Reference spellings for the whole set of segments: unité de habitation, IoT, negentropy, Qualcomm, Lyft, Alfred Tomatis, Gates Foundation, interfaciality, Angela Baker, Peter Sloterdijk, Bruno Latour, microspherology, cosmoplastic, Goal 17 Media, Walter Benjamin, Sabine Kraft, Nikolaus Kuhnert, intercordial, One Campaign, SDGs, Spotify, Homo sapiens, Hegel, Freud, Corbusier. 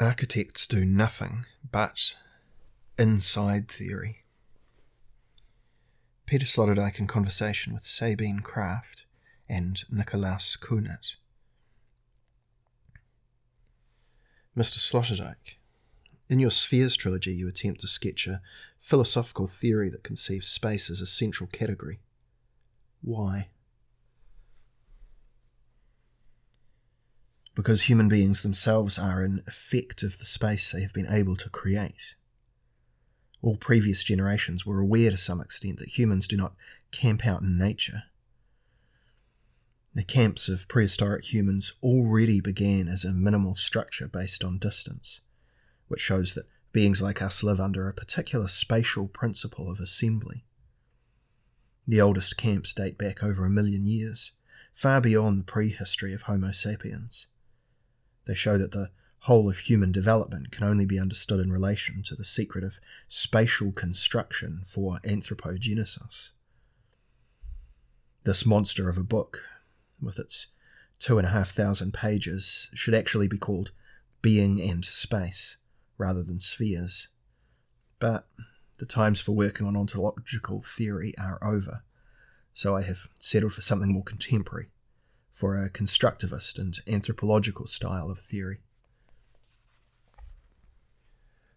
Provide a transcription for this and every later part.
Architects do nothing but inside theory. Peter Sloterdijk in conversation with Sabine Kraft and Nikolaus Kuhnert. Mr. Sloterdijk, in your Spheres trilogy you attempt to sketch a philosophical theory that conceives space as a central category. Why? Because human beings themselves are in effect of the space they have been able to create. All previous generations were aware to some extent that humans do not camp out in nature. The camps of prehistoric humans already began as a minimal structure based on distance, which shows that beings like us live under a particular spatial principle of assembly. The oldest camps date back over 1 million years, far beyond the prehistory of Homo sapiens. They show that the whole of human development can only be understood in relation to the secret of spatial construction for anthropogenesis. This monster of a book, with its 2,500 pages, should actually be called Being and Space, rather than Spheres. But the times for working on ontological theory are over, so I have settled for something more contemporary, for a constructivist and anthropological style of theory.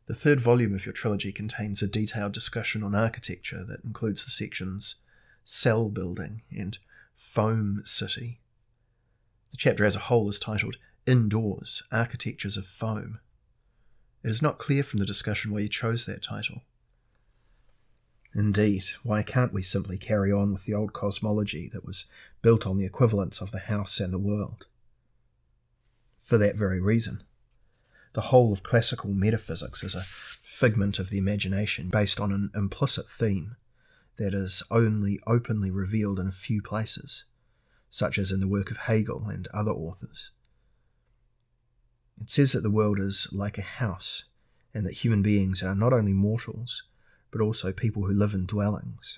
The third volume of your trilogy contains a detailed discussion on architecture that includes the sections Cell Building and Foam City. The chapter as a whole is titled Indoors, Architectures of Foam. It is not clear from the discussion why you chose that title. Indeed, why can't we simply carry on with the old cosmology that was built on the equivalence of the house and the world? For that very reason. The whole of classical metaphysics is a figment of the imagination based on an implicit theme that is only openly revealed in a few places, such as in the work of Hegel and other authors. It says that the world is like a house, and that human beings are not only mortals, but also people who live in dwellings.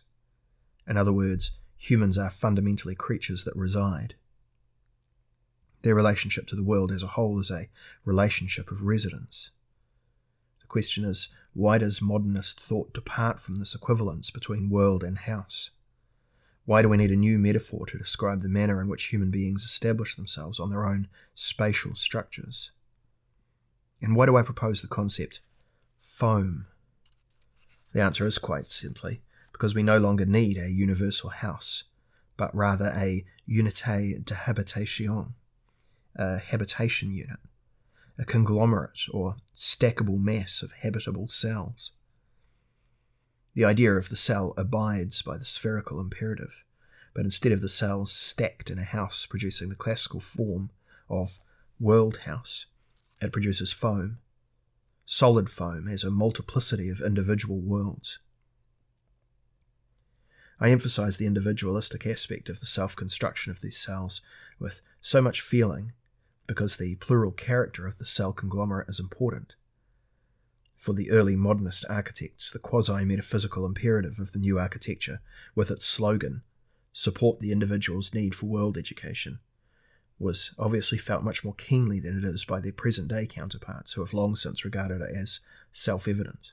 In other words, humans are fundamentally creatures that reside. Their relationship to the world as a whole is a relationship of residence. The question is, why does modernist thought depart from this equivalence between world and house? Why do we need a new metaphor to describe the manner in which human beings establish themselves on their own spatial structures? And why do I propose the concept foam? The answer is quite simply, because we no longer need a universal house, but rather a unité de habitation. A habitation unit, a conglomerate or stackable mass of habitable cells. The idea of the cell abides by the spherical imperative, but instead of the cells stacked in a house producing the classical form of world house, it produces foam, solid foam as a multiplicity of individual worlds. I emphasise the individualistic aspect of the self-construction of these cells with so much feeling, because the plural character of the cell conglomerate is important. For the early modernist architects, the quasi-metaphysical imperative of the new architecture, with its slogan, support the individual's need for world education, was obviously felt much more keenly than it is by their present-day counterparts who have long since regarded it as self-evident.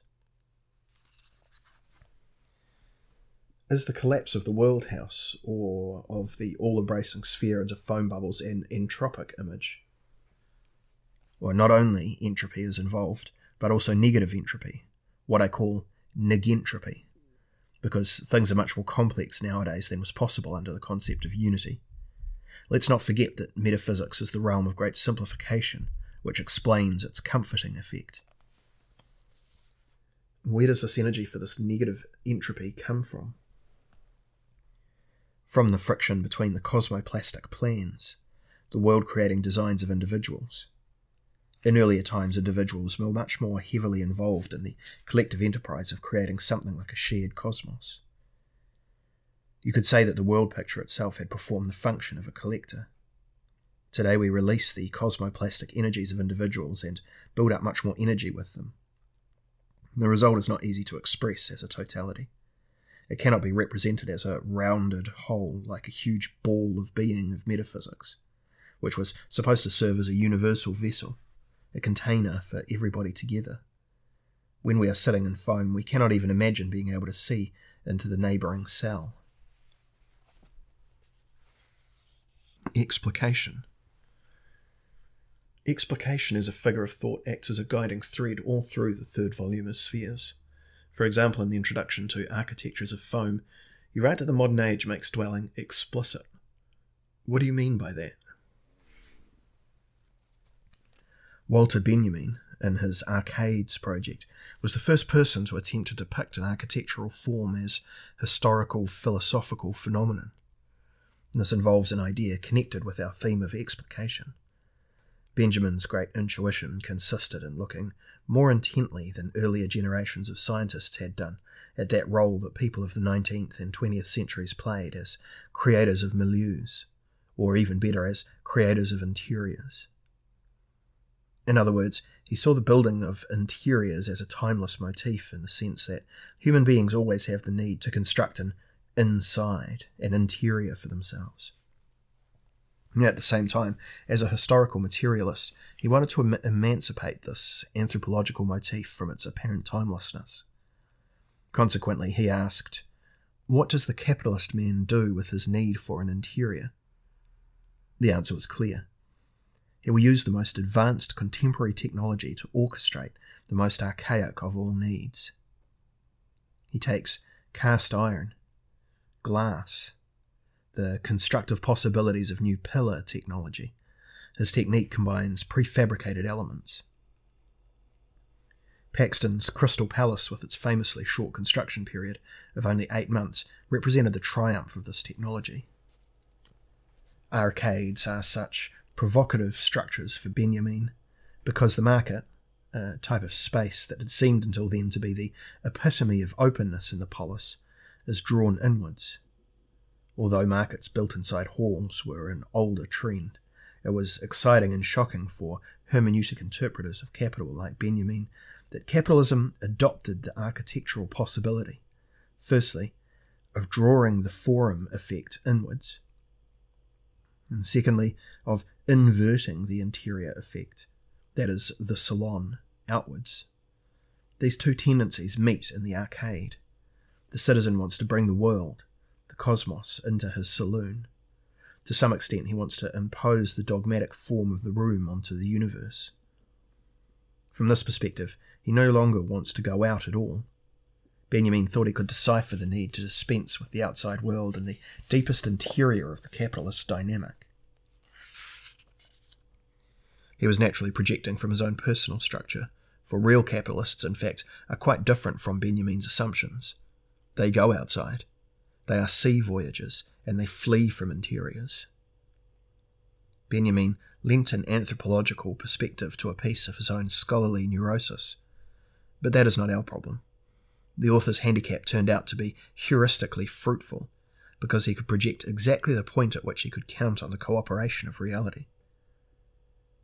Is the collapse of the world house, or of the all-embracing sphere into foam bubbles, an entropic image? Well, not only entropy is involved, but also negative entropy, what I call negentropy, because things are much more complex nowadays than was possible under the concept of unity. Let's not forget that metaphysics is the realm of great simplification, which explains its comforting effect. Where does this energy for this negative entropy come from? From the friction between the cosmoplastic plans, the world-creating designs of individuals. In earlier times, individuals were much more heavily involved in the collective enterprise of creating something like a shared cosmos. You could say that the world picture itself had performed the function of a collector. Today we release the cosmoplastic energies of individuals and build up much more energy with them. The result is not easy to express as a totality. It cannot be represented as a rounded whole, like a huge ball of being of metaphysics, which was supposed to serve as a universal vessel, a container for everybody together. When we are sitting in foam, we cannot even imagine being able to see into the neighbouring cell. Explication. Explication as a figure of thought acts as a guiding thread all through the third volume of Spheres. For example, in the introduction to Architectures of Foam, you write that the modern age makes dwelling explicit. What do you mean by that? Walter Benjamin, in his Arcades project, was the first person to attempt to depict an architectural form as historical philosophical phenomenon. This involves an idea connected with our theme of explication. Benjamin's great intuition consisted in looking more intently than earlier generations of scientists had done at that role that people of the 19th and 20th centuries played as creators of milieus, or even better, as creators of interiors. In other words, he saw the building of interiors as a timeless motif in the sense that human beings always have the need to construct an inside, an interior for themselves. And at the same time, as a historical materialist, he wanted to emancipate this anthropological motif from its apparent timelessness. Consequently, he asked, what does the capitalist man do with his need for an interior? The answer was clear. He will use the most advanced contemporary technology to orchestrate the most archaic of all needs. He takes cast iron, glass, the constructive possibilities of new pillar technology. His technique combines prefabricated elements. Paxton's Crystal Palace, with its famously short construction period of only 8 months, represented the triumph of this technology. Arcades are such provocative structures for Benjamin, because the market, a type of space that had seemed until then to be the epitome of openness in the polis, is drawn inwards. Although markets built inside halls were an older trend, it was exciting and shocking for hermeneutic interpreters of capital like Benjamin that capitalism adopted the architectural possibility, firstly, of drawing the forum effect inwards, and secondly, of inverting the interior effect, that is, the salon, outwards. These two tendencies meet in the arcade. The citizen wants to bring the world, the cosmos, into his saloon. To some extent, he wants to impose the dogmatic form of the room onto the universe. From this perspective, he no longer wants to go out at all. Benjamin thought he could decipher the need to dispense with the outside world in the deepest interior of the capitalist dynamic. He was naturally projecting from his own personal structure, for real capitalists, in fact, are quite different from Benjamin's assumptions. They go outside, they are sea voyagers, and they flee from interiors. Benjamin lent an anthropological perspective to a piece of his own scholarly neurosis, but that is not our problem. The author's handicap turned out to be heuristically fruitful, because he could project exactly the point at which he could count on the cooperation of reality.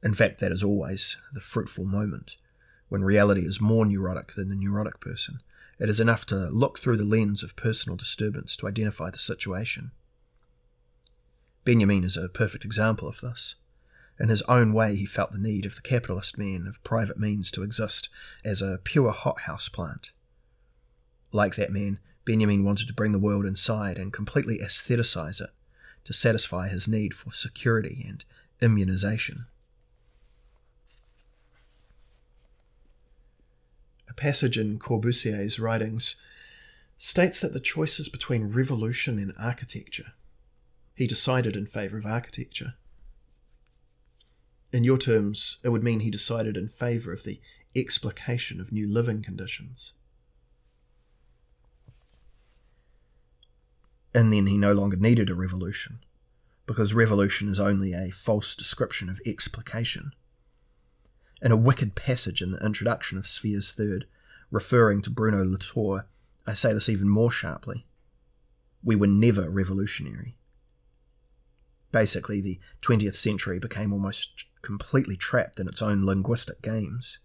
In fact, that is always the fruitful moment, when reality is more neurotic than the neurotic person. It is enough to look through the lens of personal disturbance to identify the situation. Benjamin is a perfect example of this. In his own way, he felt the need of the capitalist man of private means to exist as a pure hothouse plant. Like that man, Benjamin wanted to bring the world inside and completely aestheticize it to satisfy his need for security and immunization. A passage in Corbusier's writings states that the choices between revolution and architecture. He decided in favour of architecture. In your terms, it would mean he decided in favour of the explication of new living conditions. And then he no longer needed a revolution, because revolution is only a false description of explication. In a wicked passage in the introduction of Spheres Third, referring to Bruno Latour, I say this even more sharply. We were never revolutionary. Basically, the 20th century became almost completely trapped in its own linguistic games.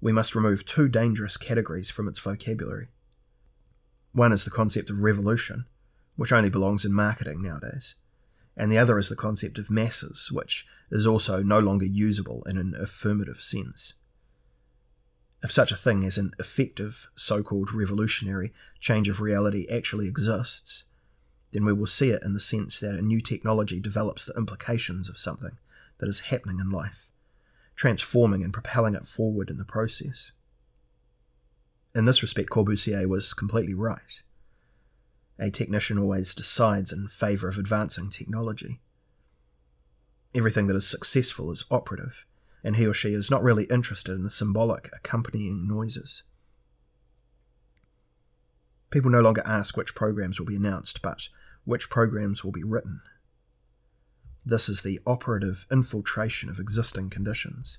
We must remove two dangerous categories from its vocabulary. One is the concept of revolution, which only belongs in marketing nowadays, and the other is the concept of masses, which is also no longer usable in an affirmative sense. If such a thing as an effective, so-called revolutionary change of reality actually exists, then we will see it in the sense that a new technology develops the implications of something that is happening in life, transforming and propelling it forward in the process. In this respect, Corbusier was completely right. A technician always decides in favour of advancing technology. Everything that is successful is operative, and he or she is not really interested in the symbolic accompanying noises. People no longer ask which programs will be announced, but which programs will be written. This is the operative infiltration of existing conditions.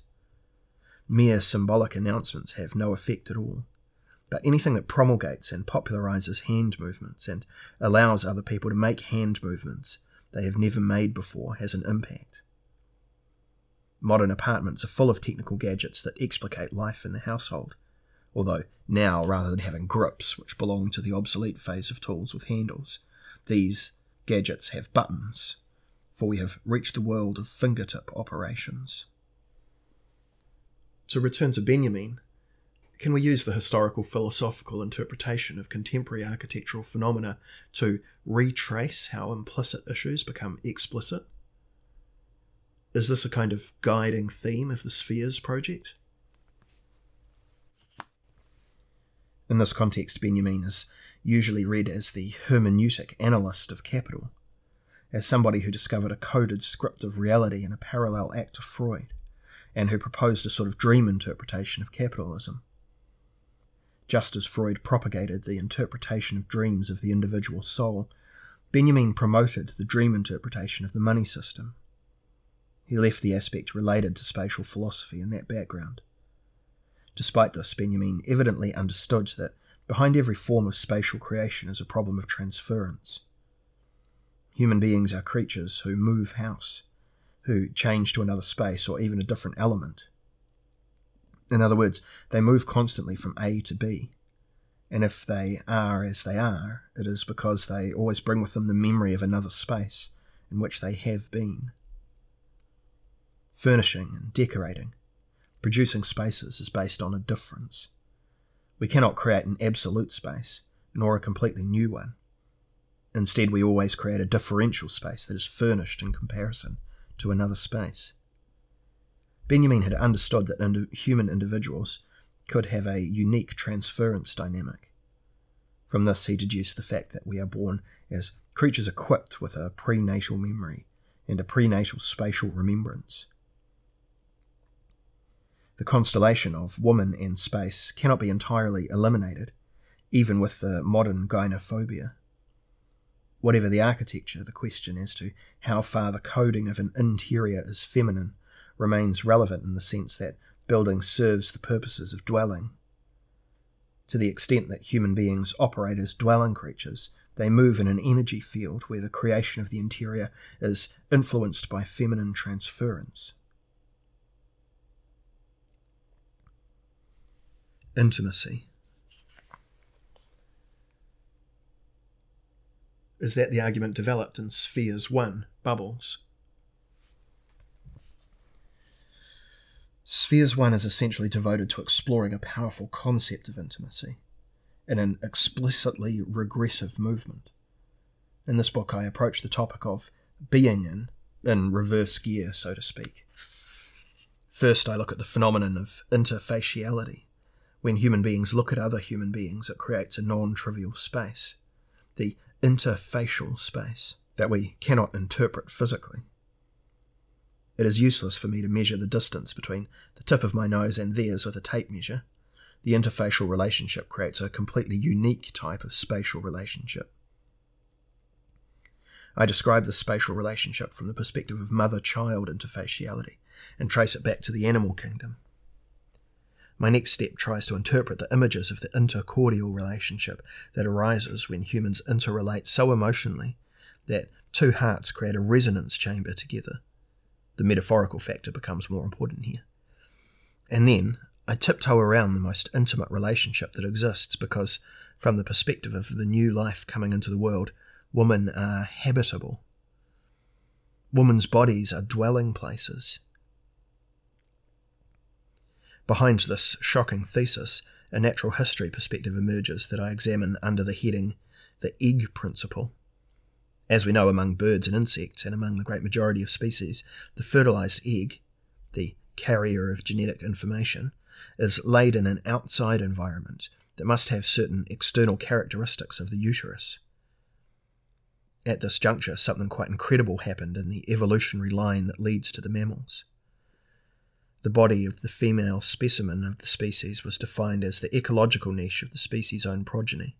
Mere symbolic announcements have no effect at all, but anything that promulgates and popularises hand movements and allows other people to make hand movements they have never made before has an impact. Modern apartments are full of technical gadgets that explicate life in the household, although now, rather than having grips, which belong to the obsolete phase of tools with handles, these gadgets have buttons, for we have reached the world of fingertip operations. To return to Benjamin, can we use the historical philosophical interpretation of contemporary architectural phenomena to retrace how implicit issues become explicit? Is this a kind of guiding theme of the Spheres project? In this context, Benjamin is usually read as the hermeneutic analyst of capital, as somebody who discovered a coded script of reality in a parallel act of Freud, and who proposed a sort of dream interpretation of capitalism. Just as Freud propagated the interpretation of dreams of the individual soul, Benjamin promoted the dream interpretation of the money system. He left the aspect related to spatial philosophy in that background. Despite this, Benjamin evidently understood that behind every form of spatial creation is a problem of transference. Human beings are creatures who move house, who change to another space or even a different element. In other words, they move constantly from A to B, and if they are as they are, it is because they always bring with them the memory of another space in which they have been. Furnishing and decorating, producing spaces is based on a difference. We cannot create an absolute space, nor a completely new one. Instead, we always create a differential space that is furnished in comparison to another space. Benjamin had understood that human individuals could have a unique transference dynamic. From this he deduced the fact that we are born as creatures equipped with a prenatal memory and a prenatal spatial remembrance. The constellation of woman and space cannot be entirely eliminated, even with the modern gynophobia. Whatever the architecture, the question as to how far the coding of an interior is feminine remains relevant in the sense that building serves the purposes of dwelling. To the extent that human beings operate as dwelling creatures, they move in an energy field where the creation of the interior is influenced by feminine transference. Intimacy. Is that the argument developed in Spheres 1, Bubbles? Spheres 1 is essentially devoted to exploring a powerful concept of intimacy in an explicitly regressive movement. In this book I approach the topic of being in reverse gear, so to speak. First I look at the phenomenon of interfaciality. When human beings look at other human beings, it creates a non-trivial space, the interfacial space, that we cannot interpret physically. It is useless for me to measure the distance between the tip of my nose and theirs with a tape measure. The interfacial relationship creates a completely unique type of spatial relationship. I describe the spatial relationship from the perspective of mother-child interfaciality and trace it back to the animal kingdom. My next step tries to interpret the images of the intercordial relationship that arises when humans interrelate so emotionally that two hearts create a resonance chamber together. The metaphorical factor becomes more important here. And then I tiptoe around the most intimate relationship that exists because, from the perspective of the new life coming into the world, women are habitable. Women's bodies are dwelling places. Behind this shocking thesis, a natural history perspective emerges that I examine under the heading, the egg principle. As we know, among birds and insects, and among the great majority of species, the fertilised egg, the carrier of genetic information, is laid in an outside environment that must have certain external characteristics of the uterus. At this juncture, something quite incredible happened in the evolutionary line that leads to the mammals. The body of the female specimen of the species was defined as the ecological niche of the species' own progeny.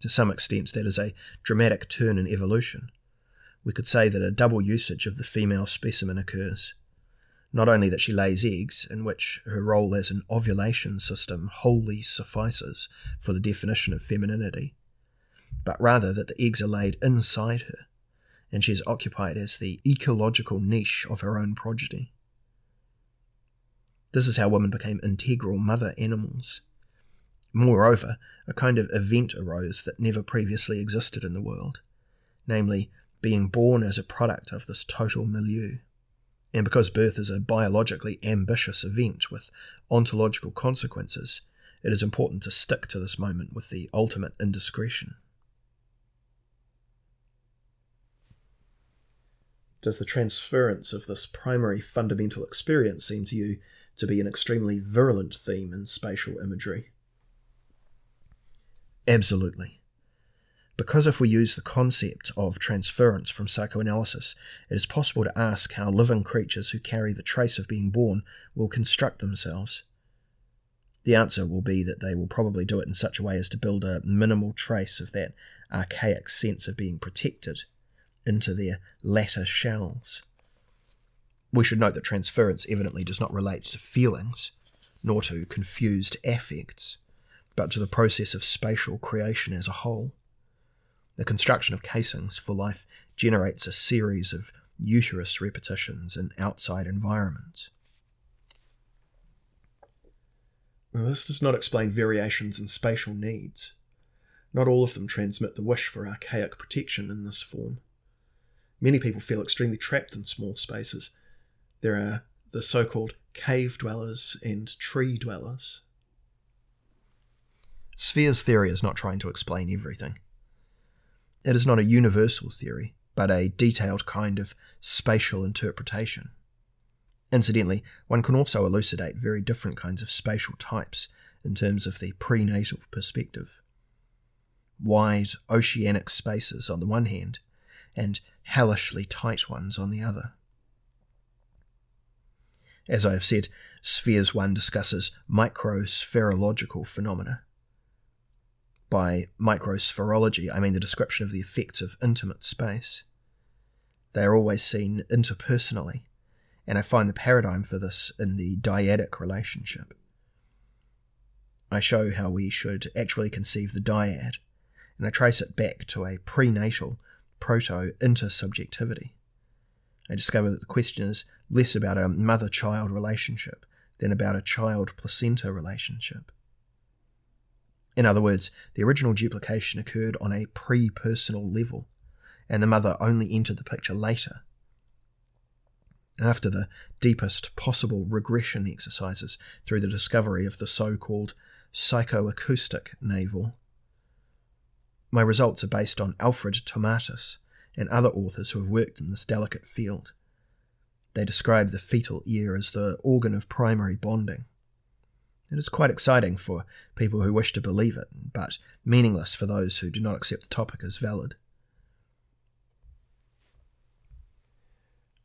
To some extent, that is a dramatic turn in evolution. We could say that a double usage of the female specimen occurs. Not only that she lays eggs, in which her role as an ovulation system wholly suffices for the definition of femininity, but rather that the eggs are laid inside her, and she is occupied as the ecological niche of her own progeny. This is how women became integral mother animals. Moreover, a kind of event arose that never previously existed in the world, namely, being born as a product of this total milieu. And because birth is a biologically ambitious event with ontological consequences, it is important to stick to this moment with the ultimate indiscretion. Does the transference of this primary fundamental experience seem to you to be an extremely virulent theme in spatial imagery? Absolutely. Because if we use the concept of transference from psychoanalysis, it is possible to ask how living creatures who carry the trace of being born will construct themselves. The answer will be that they will probably do it in such a way as to build a minimal trace of that archaic sense of being protected into their latter shells. We should note that transference evidently does not relate to feelings, nor to confused affects, but to the process of spatial creation as a whole. The construction of casings for life generates a series of uterus repetitions in outside environments. This does not explain variations in spatial needs. Not all of them transmit the wish for archaic protection in this form. Many people feel extremely trapped in small spaces. There are the so-called cave dwellers and tree dwellers. Spheres theory is not trying to explain everything. It is not a universal theory, but a detailed kind of spatial interpretation. Incidentally, one can also elucidate very different kinds of spatial types in terms of the prenatal perspective. Wide, oceanic spaces on the one hand, and hellishly tight ones on the other. As I have said, Spheres 1 discusses microspherological phenomena. By microspherology, I mean the description of the effects of intimate space. They are always seen interpersonally, and I find the paradigm for this in the dyadic relationship. I show how we should actually conceive the dyad, and I trace it back to a prenatal proto-intersubjectivity. I discover that the question is less about a mother-child relationship than about a child-placenta relationship. In other words, the original duplication occurred on a pre-personal level, and the mother only entered the picture later. After the deepest possible regression exercises through the discovery of the so-called psychoacoustic navel, my results are based on Alfred Tomatis and other authors who have worked in this delicate field. They describe the fetal ear as the organ of primary bonding. It is quite exciting for people who wish to believe it, but meaningless for those who do not accept the topic as valid.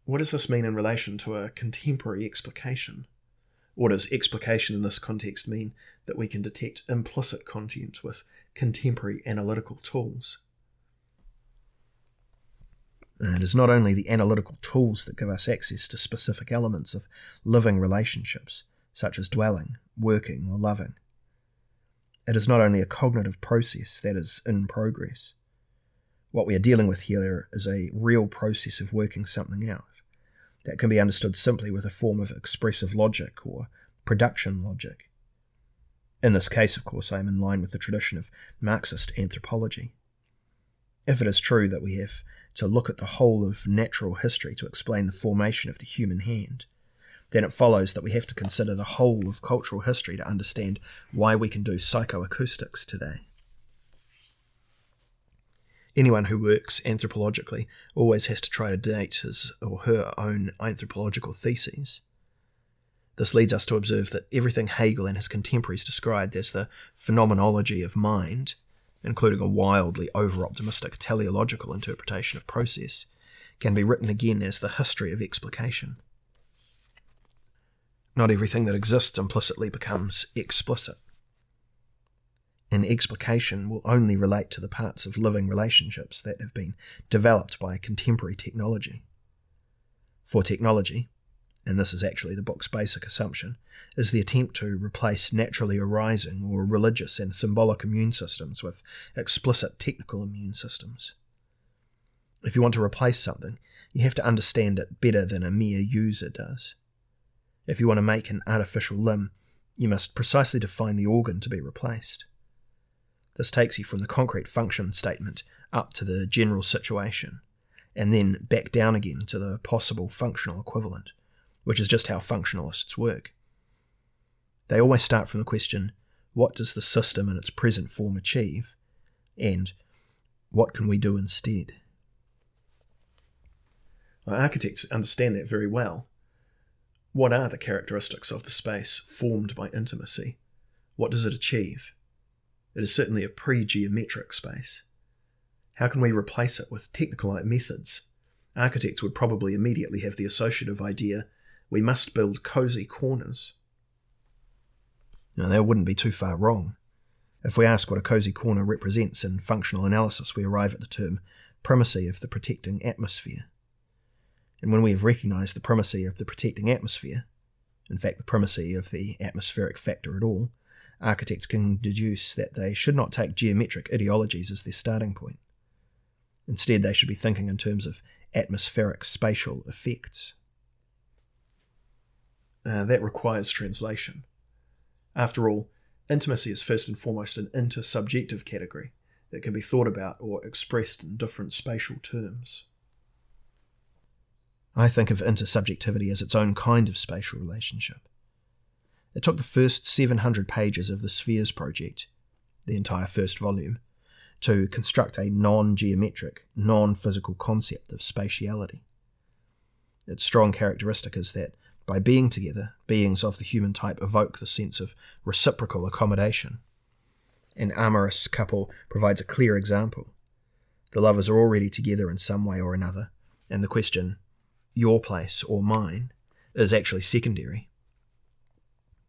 What does this mean in relation to a contemporary explication? Or does explication in this context mean that we can detect implicit content with contemporary analytical tools? And it is not only the analytical tools that give us access to specific elements of living relationships, such as dwelling, working, or loving. It is not only a cognitive process that is in progress. What we are dealing with here is a real process of working something out that can be understood simply with a form of expressive logic or production logic. In this case, of course, I am in line with the tradition of Marxist anthropology. If it is true that we have to look at the whole of natural history to explain the formation of the human hand, then it follows that we have to consider the whole of cultural history to understand why we can do psychoacoustics today. Anyone who works anthropologically always has to try to date his or her own anthropological theses. This leads us to observe that everything Hegel and his contemporaries described as the phenomenology of mind, including a wildly over-optimistic teleological interpretation of process, can be written again as the history of explication. Not everything that exists implicitly becomes explicit. An explication will only relate to the parts of living relationships that have been developed by contemporary technology. For technology, and this is actually the book's basic assumption, is the attempt to replace naturally arising or religious and symbolic immune systems with explicit technical immune systems. If you want to replace something, you have to understand it better than a mere user does. If you want to make an artificial limb, you must precisely define the organ to be replaced. This takes you from the concrete function statement up to the general situation, and then back down again to the possible functional equivalent, which is just how functionalists work. They always start from the question, what does the system in its present form achieve, and what can we do instead? Our architects understand that very well. What are the characteristics of the space formed by intimacy? What does it achieve? It is certainly a pre-geometric space. How can we replace it with technical methods? Architects would probably immediately have the associative idea, we must build cosy corners. Now, that wouldn't be too far wrong. If we ask what a cosy corner represents in functional analysis, we arrive at the term primacy of the protecting atmosphere. And when we have recognised the primacy of the protecting atmosphere, in fact the primacy of the atmospheric factor at all, architects can deduce that they should not take geometric ideologies as their starting point. Instead, they should be thinking in terms of atmospheric spatial effects. That requires translation. After all, intimacy is first and foremost an intersubjective category that can be thought about or expressed in different spatial terms. I think of intersubjectivity as its own kind of spatial relationship. It took the first 700 pages of the Spheres Project, the entire first volume, to construct a non-geometric, non-physical concept of spatiality. Its strong characteristic is that, by being together, beings of the human type evoke the sense of reciprocal accommodation. An amorous couple provides a clear example. The lovers are already together in some way or another, and the question, your place or mine, is actually secondary.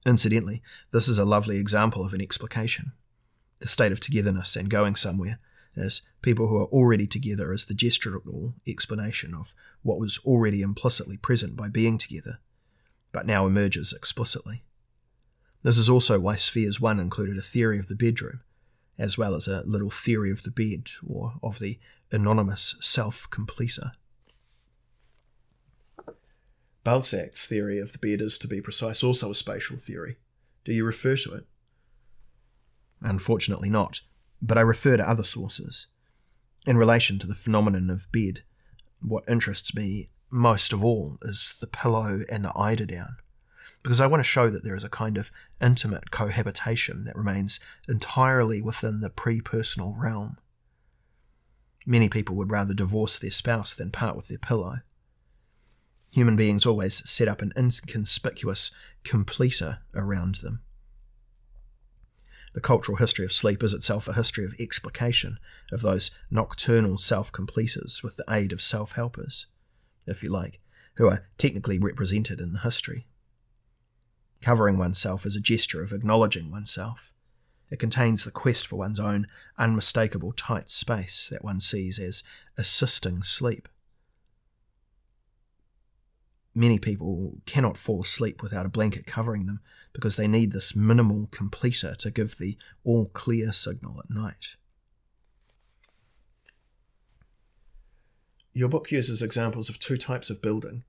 Incidentally, this is a lovely example of an explication. The state of togetherness and going somewhere as people who are already together is the gestural explanation of what was already implicitly present by being together, but now emerges explicitly. This is also why Spheres 1 included a theory of the bedroom, as well as a little theory of the bed, or of the anonymous self-completer. Balzac's theory of the bed is, to be precise, also a spatial theory. Do you refer to it? Unfortunately not, but I refer to other sources. In relation to the phenomenon of bed, what interests me most of all is the pillow and the eiderdown, because I want to show that there is a kind of intimate cohabitation that remains entirely within the pre-personal realm. Many people would rather divorce their spouse than part with their pillow. Human beings always set up an inconspicuous completer around them. The cultural history of sleep is itself a history of explication of those nocturnal self-completers with the aid of self-helpers, if you like, who are technically represented in the history. Covering oneself is a gesture of acknowledging oneself. It contains the quest for one's own unmistakable tight space that one sees as assisting sleep. Many people cannot fall asleep without a blanket covering them because they need this minimal completer to give the all-clear signal at night. Your book uses examples of two types of building,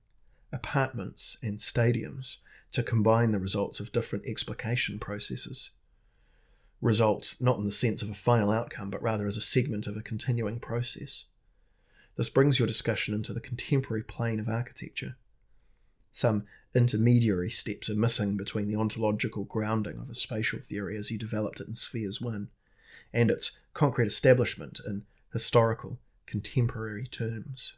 apartments and stadiums, to combine the results of different explication processes. Result, not in the sense of a final outcome, but rather as a segment of a continuing process. This brings your discussion into the contemporary plane of architecture. Some intermediary steps are missing between the ontological grounding of a spatial theory as you developed it in Spheres 1 and its concrete establishment in historical, contemporary terms.